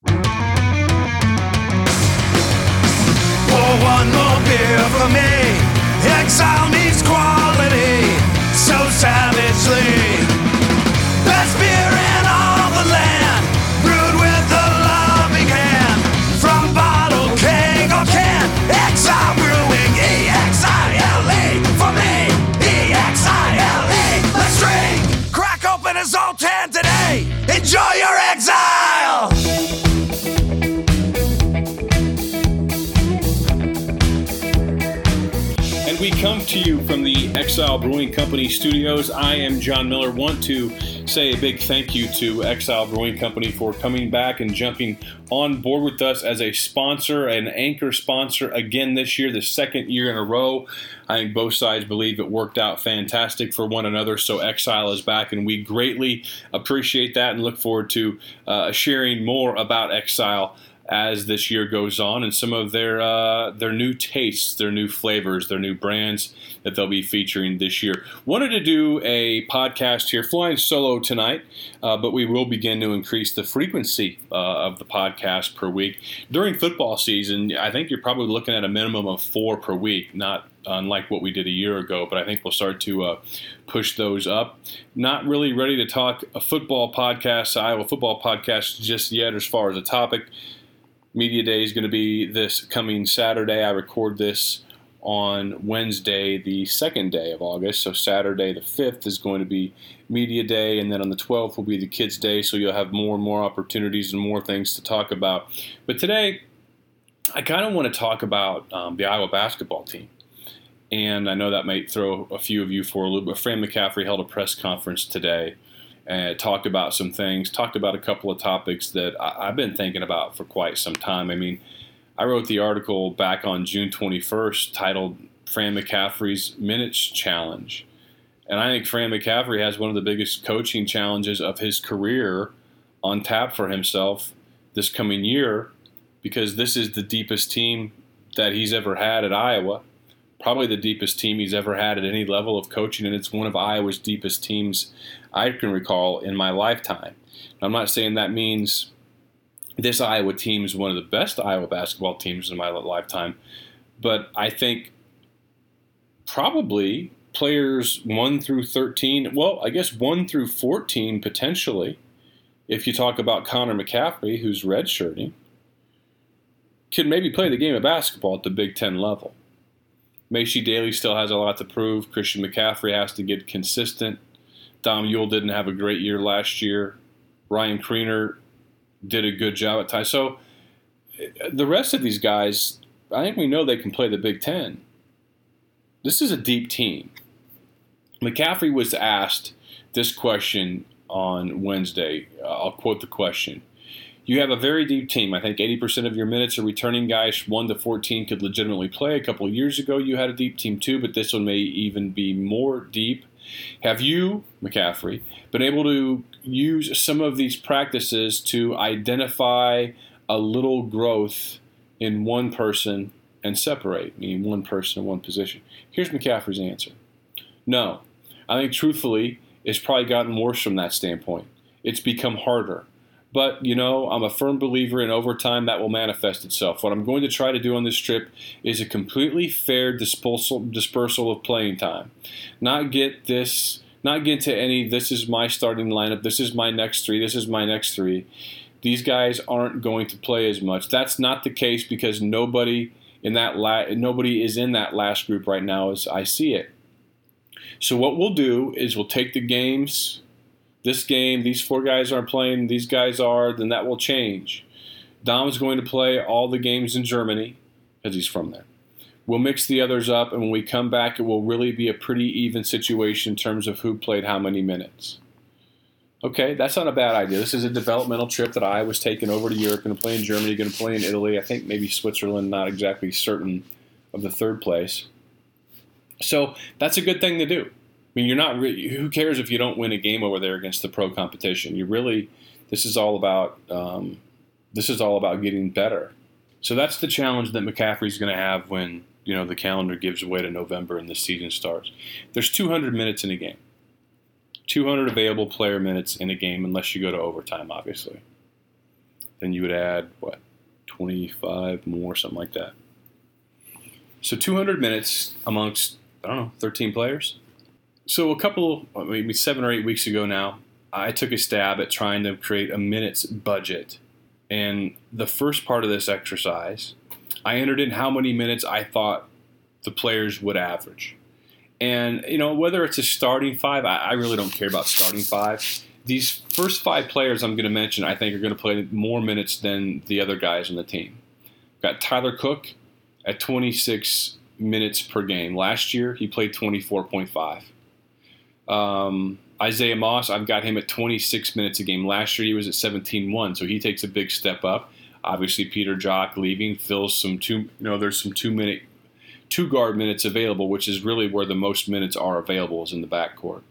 Pour one more beer for me. Exile needs quality so savagely. Best beer in all the land, brewed with a loving hand. From bottle, keg, or can, Exile Brewing, E-X-I-L-E. For me, E-X-I-L-E. Let's drink, crack open his old can today. Enjoy your exile. We come to you from the Exile Brewing Company studios. I am John Miller. Want to say a big thank you to Exile Brewing Company for coming back and jumping on board with us as a sponsor, an anchor sponsor again this year, the second year in a row. I think both sides believe it worked out fantastic for one another, so Exile is back, and we greatly appreciate that and look forward to sharing more about Exile as this year goes on, and some of their new tastes, their new flavors, their new brands that they'll be featuring this year. Wanted to do a podcast here, flying solo tonight, but we will begin to increase the frequency of the podcast per week. During football season, I think you're probably looking at a minimum of 4 per week, not unlike what we did a year ago, but I think we'll start to push those up. Not really ready to talk a football podcast, Iowa football podcast, just yet as far as a topic. Media Day is going to be this coming Saturday. I record this on Wednesday, the second day of August. So Saturday the 5th is going to be Media Day, and then on the 12th will be the Kids Day. So you'll have more and more opportunities and more things to talk about. But today, I kind of want to talk about the Iowa basketball team. And I know that might throw a few of you for a loop, but Fran McCaffrey held a press conference today. Talked about some things, talked about a couple of topics that I've been thinking about for quite some time. I mean, I wrote the article back on June 21st titled Fran McCaffrey's Minutes Challenge. And I think Fran McCaffrey has one of the biggest coaching challenges of his career on tap for himself this coming year, because this is the deepest team that he's ever had at Iowa, probably the deepest team he's ever had at any level of coaching, and it's one of Iowa's deepest teams I can recall in my lifetime. I'm not saying that means this Iowa team is one of the best Iowa basketball teams in my lifetime, but I think probably players 1 through 13, well, I guess 1 through 14 potentially, if you talk about Connor McCaffrey, who's redshirting, can maybe play the game of basketball at the Big Ten level. Macy Dailey still has a lot to prove. Christian McCaffrey has to get consistent. Dom Yule didn't have a great year last year. Ryan Kriener did a good job at times. So the rest of these guys, I think we know they can play the Big Ten. This is a deep team. McCaffrey was asked this question on Wednesday. I'll quote the question. You have a very deep team. I think 80% of your minutes are returning guys. 1 to 14 could legitimately play. A couple of years ago, you had a deep team too, but this one may even be more deep. Have you, McCaffrey, been able to use some of these practices to identify a little growth in one person and separate, meaning one person in one position? Here's McCaffrey's answer. No. I think truthfully, it's probably gotten worse from that standpoint. It's become harder. But, you know, I'm a firm believer in over time that will manifest itself. What I'm going to try to do on this trip is a completely fair dispersal of playing time. This is my starting lineup, this is my next three. These guys aren't going to play as much. That's not the case because nobody is in that last group right now as I see it. So what we'll do is we'll take the games. This game, these 4 guys aren't playing, these guys are, then that will change. Dom's going to play all the games in Germany because he's from there. We'll mix the others up, and when we come back, it will really be a pretty even situation in terms of who played how many minutes. Okay, that's not a bad idea. This is a developmental trip that I was taking over to Europe. Going to play in Germany, going to play in Italy. I think maybe Switzerland, not exactly certain of the third place. So that's a good thing to do. I mean, you're not really, who cares if you don't win a game over there against the pro competition? You really, this is all about getting better. So that's the challenge that McCaffrey's going to have when, you know, the calendar gives way to November and the season starts. There's 200 minutes in a game. 200 available player minutes in a game, unless you go to overtime, obviously. Then you would add, 25 more, something like that. So 200 minutes amongst, 13 players. So maybe 7 or 8 weeks ago now, I took a stab at trying to create a minutes budget. And the first part of this exercise, I entered in how many minutes I thought the players would average. And, whether it's a starting five, I really don't care about starting five. These first five players I'm going to mention, I think, are going to play more minutes than the other guys on the team. We've got Tyler Cook at 26 minutes per game. Last year, he played 24.5. Isaiah Moss, I've got him at 26 minutes a game. Last year, he was at 17.1, so he takes a big step up. Obviously, Peter Jok leaving fills some there's some two guard minutes available, which is really where the most minutes are available, is in the backcourt.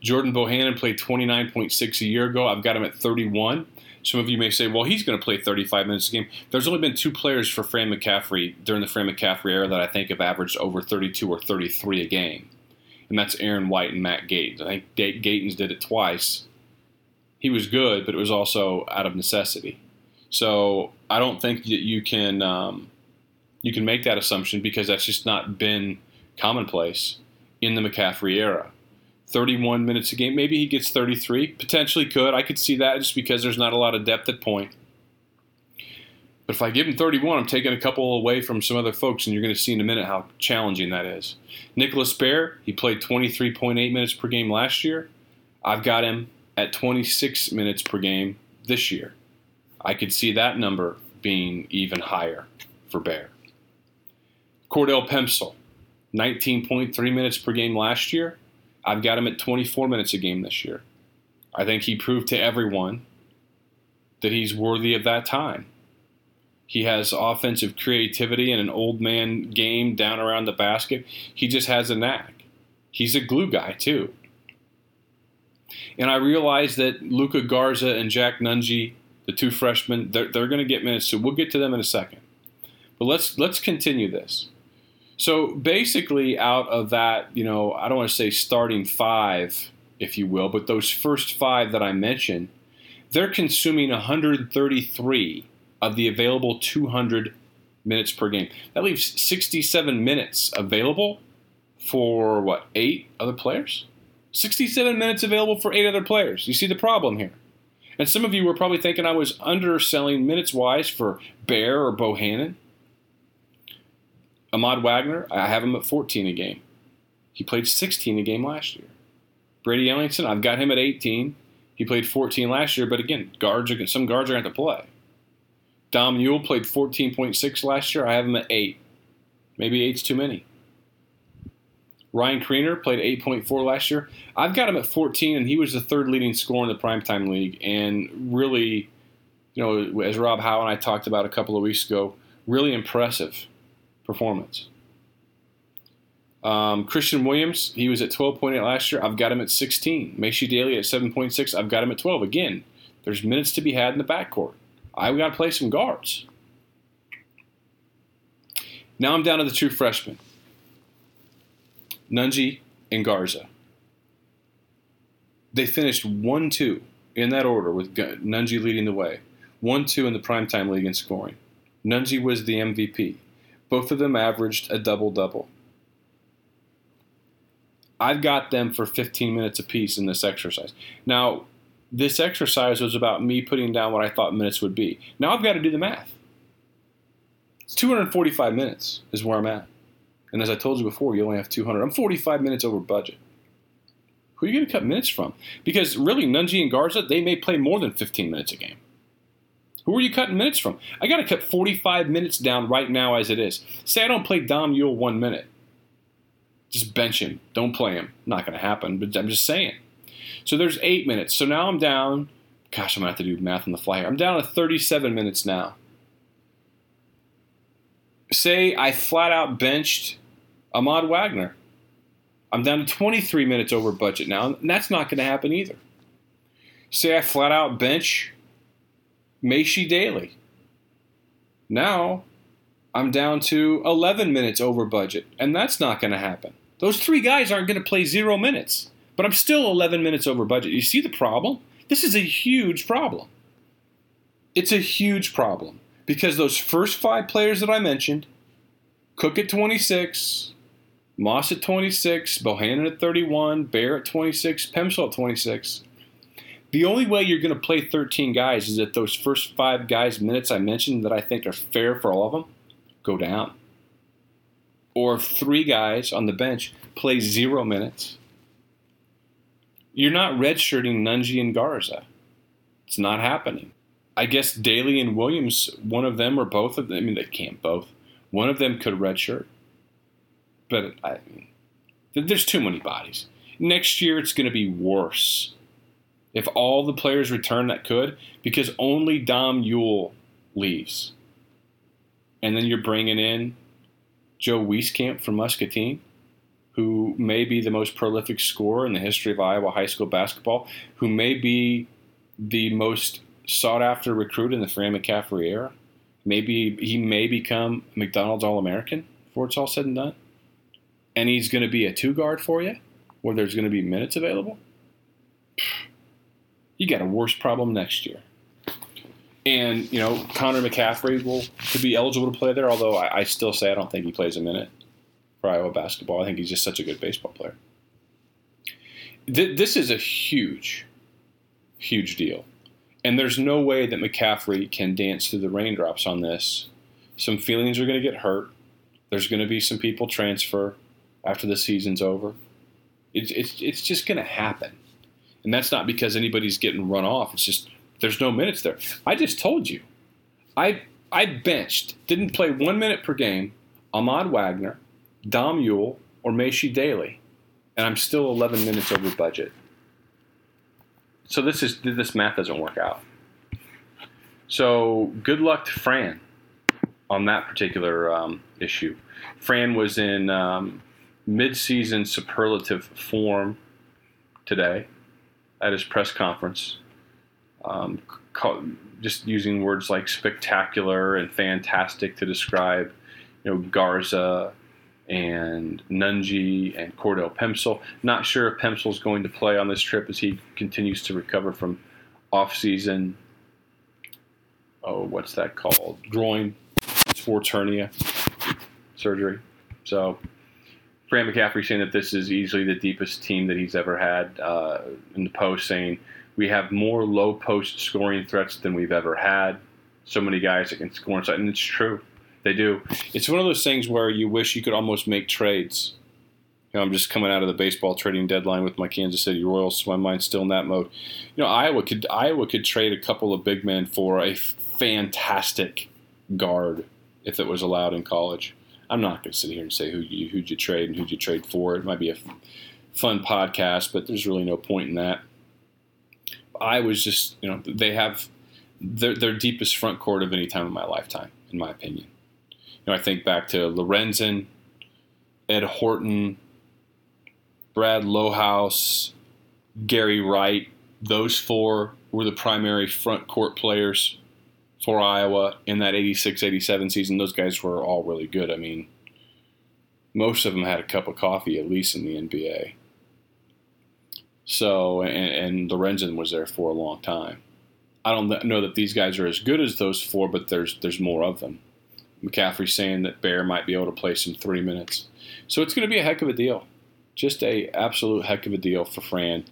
Jordan Bohannon played 29.6 a year ago. I've got him at 31. Some of you may say, well, he's going to play 35 minutes a game. There's only been two players for Fran McCaffrey during the Fran McCaffrey era that I think have averaged over 32 or 33 a game, and that's Aaron White and Matt Gatens. I think Gatens did it twice. He was good, but it was also out of necessity. So I don't think that you can make that assumption, because that's just not been commonplace in the McCaffrey era. 31 minutes a game. Maybe he gets 33. Potentially could. I could see that, just because there's not a lot of depth at point. But if I give him 31, I'm taking a couple away from some other folks, and you're going to see in a minute how challenging that is. Nicholas Baer, he played 23.8 minutes per game last year. I've got him at 26 minutes per game this year. I could see that number being even higher for Baer. Cordell Pemsl, 19.3 minutes per game last year. I've got him at 24 minutes a game this year. I think he proved to everyone that he's worthy of that time. He has offensive creativity and an old man game down around the basket. He just has a knack. He's a glue guy, too. And I realize that Luka Garza and Jack Nunge, the two freshmen, they're going to get minutes, so we'll get to them in a second. But let's continue this. So basically out of that, I don't want to say starting five, if you will, but those first five that I mentioned, they're consuming 133 of the available 200 minutes per game. That leaves 67 minutes available for, 8 other players? 67 minutes available for 8 other players. You see the problem here. And some of you were probably thinking I was underselling minutes-wise for Baer or Bohannon. Ahmad Wagner, I have him at 14 a game. He played 16 a game last year. Brady Ellingson, I've got him at 18. He played 14 last year, but again, some guards are going to have to play. Dom Yule played 14.6 last year. I have him at 8. Maybe 8's too many. Ryan Kriener played 8.4 last year. I've got him at 14, and he was the third leading scorer in the primetime league. And really, as Rob Howe and I talked about a couple of weeks ago, really impressive performance. Christian Williams, he was at 12.8 last year. I've got him at 16. Macy Dailey at 7.6. I've got him at 12. Again, there's minutes to be had in the backcourt. I've got to play some guards. Now I'm down to the two freshmen, Nunge and Garza. They finished 1-2 in that order, with Nunge leading the way. 1-2 in the primetime league in scoring. Nunge was the MVP. Both of them averaged a double-double. I've got them for 15 minutes apiece in this exercise. Now, this exercise was about me putting down what I thought minutes would be. Now I've got to do the math. 245 minutes is where I'm at. And as I told you before, you only have 200. I'm 45 minutes over budget. Who are you going to cut minutes from? Because really, Nunge and Garza, they may play more than 15 minutes a game. Who are you cutting minutes from? I got to cut 45 minutes down right now as it is. Say I don't play Dom Yule 1 minute. Just bench him. Don't play him. Not going to happen, but I'm just saying. So there's 8 minutes. So now I'm down. Gosh, I'm going to have to do math on the fly here. I'm down to 37 minutes now. Say I flat out benched Ahmad Wagner. I'm down to 23 minutes over budget now, and that's not going to happen either. Say I flat out bench Macy Dailey. Now I'm down to 11 minutes over budget, and that's not going to happen. Those three guys aren't going to play 0 minutes, but I'm still 11 minutes over budget. You see the problem? This is a huge problem. It's a huge problem because those first five players that I mentioned, Cook at 26, Moss at 26, Bohannon at 31, Baer at 26, Pemsl at 26. The only way you're going to play 13 guys is if those first five guys' minutes I mentioned that I think are fair for all of them go down. Or if three guys on the bench play 0 minutes. You're not redshirting Nunge and Garza. It's not happening. I guess Dailey and Williams, one of them or both of them, I mean, they can't both. One of them could redshirt. But there's too many bodies. Next year it's going to be worse. If all the players return that could, because only Dom Yule leaves. And then you're bringing in Joe Wieskamp from Muscatine, who may be the most prolific scorer in the history of Iowa high school basketball, who may be the most sought-after recruit in the Fran McCaffrey era. Maybe he may become McDonald's All-American before it's all said and done. And he's going to be a two-guard for you, where there's going to be minutes available. You got a worse problem next year. And, you know, Connor McCaffrey could be eligible to play there, although I still say I don't think he plays a minute for Iowa basketball. I think he's just such a good baseball player. This is a huge, huge deal. And there's no way that McCaffrey can dance through the raindrops on this. Some feelings are going to get hurt. There's going to be some people transfer after the season's over. It's just going to happen. And that's not because anybody's getting run off. It's just there's no minutes there. I just told you. I benched, didn't play 1 minute per game, Ahmad Wagner, Dom Yule, or Macy Dailey. And I'm still 11 minutes over budget. So this math doesn't work out. So good luck to Fran on that particular issue. Fran was in mid-season superlative form today at his press conference, just using words like spectacular and fantastic to describe, you know, Garza and Nunge and Cordell Pemsl. Not sure if Pemsl's going to play on this trip as he continues to recover from off-season, groin sports hernia surgery. So Fran McCaffrey saying that this is easily the deepest team that he's ever had in the post, saying we have more low post scoring threats than we've ever had. So many guys that can score inside, and it's true. They do. It's one of those things where you wish you could almost make trades. You know, I'm just coming out of the baseball trading deadline with my Kansas City Royals, so my mind's still in that mode. You know, Iowa could trade a couple of big men for a fantastic guard if it was allowed in college. I'm not going to sit here and say who'd you trade and who'd you trade for. It might be a fun podcast, but there's really no point in that. I was just, you know, they have their deepest front court of any time in my lifetime, in my opinion. You know, I think back to Lorenzen, Ed Horton, Brad Lohaus, Gary Wright. Those four were the primary front court players for Iowa in that 86-87 season. Those guys were all really good. I mean, most of them had a cup of coffee, at least in the NBA. So, and Lorenzen was there for a long time. I don't know that these guys are as good as those four, but there's more of them. McCaffrey's saying that Baer might be able to play some 3 minutes. So it's going to be a heck of a deal. Just a absolute heck of a deal for Fran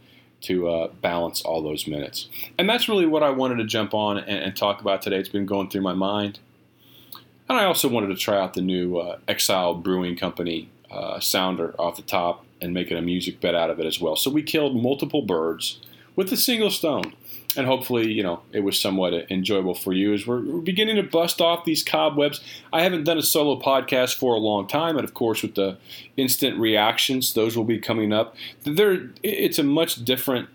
to balance all those minutes. And that's really what I wanted to jump on and talk about today. It's been going through my mind. And I also wanted to try out the new Exile Brewing Company sounder off the top and making a music bed out of it as well. So we killed multiple birds with a single stone. And hopefully, you know, it was somewhat enjoyable for you as we're beginning to bust off these cobwebs. I haven't done a solo podcast for a long time. And, of course, with the instant reactions, those will be coming up. It's a much different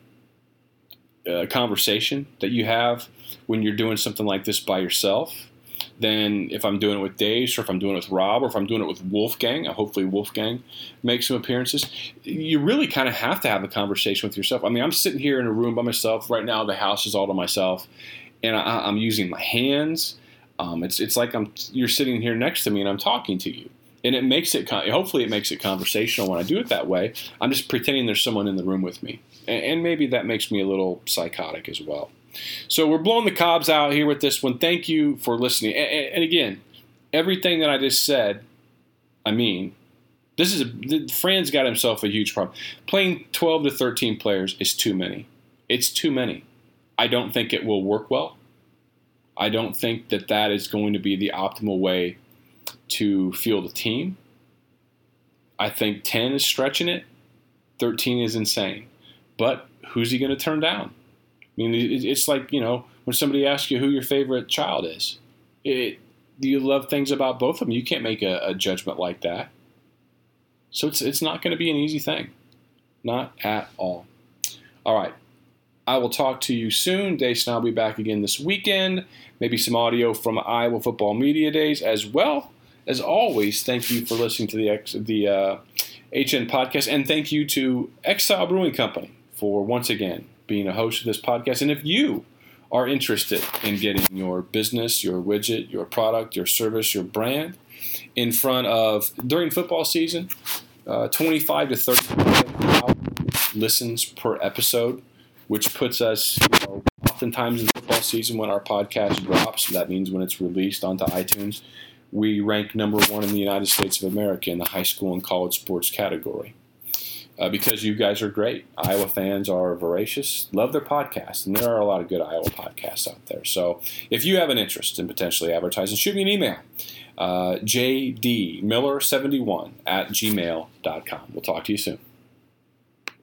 conversation that you have when you're doing something like this by yourself than if I'm doing it with Dace or if I'm doing it with Rob or if I'm doing it with Wolfgang. Hopefully Wolfgang makes some appearances. You really kind of have to have a conversation with yourself. I mean, I'm sitting here in a room by myself. Right now the house is all to myself, and I'm using my hands. It's like you're sitting here next to me and I'm talking to you. And it makes it, hopefully it makes it conversational when I do it that way. I'm just pretending there's someone in the room with me. And maybe that makes me a little psychotic as well. So we're blowing the cobs out here with this one. Thank you for listening. And again, everything that I just said, I mean, this is Fran's got himself a huge problem. Playing 12 to 13 players is too many. It's too many. I don't think it will work well. I don't think that that is going to be the optimal way to field a team. I think 10 is stretching it. 13 is insane. But who's he going to turn down? I mean, it's like, you know, when somebody asks you who your favorite child is, you love things about both of them. You can't make a judgment like that. So it's not going to be an easy thing. Not at all. All right. I will talk to you soon. Dace and I will be back again this weekend. Maybe some audio from Iowa Football Media Days as well. As always, thank you for listening to the HN Podcast. And thank you to Exile Brewing Company for, once again, being a host of this podcast. And if you are interested in getting your business, your widget, your product, your service, your brand in front of, during football season, 25 to 30 listens per episode, which puts us, you know, oftentimes in football season when our podcast drops, that means when it's released onto iTunes, we rank number one in the United States of America in the high school and college sports category. Because you guys are great. Iowa fans are voracious, love their podcasts, and there are a lot of good Iowa podcasts out there. So if you have an interest in potentially advertising, shoot me an email, jdmiller71@gmail.com. We'll talk to you soon.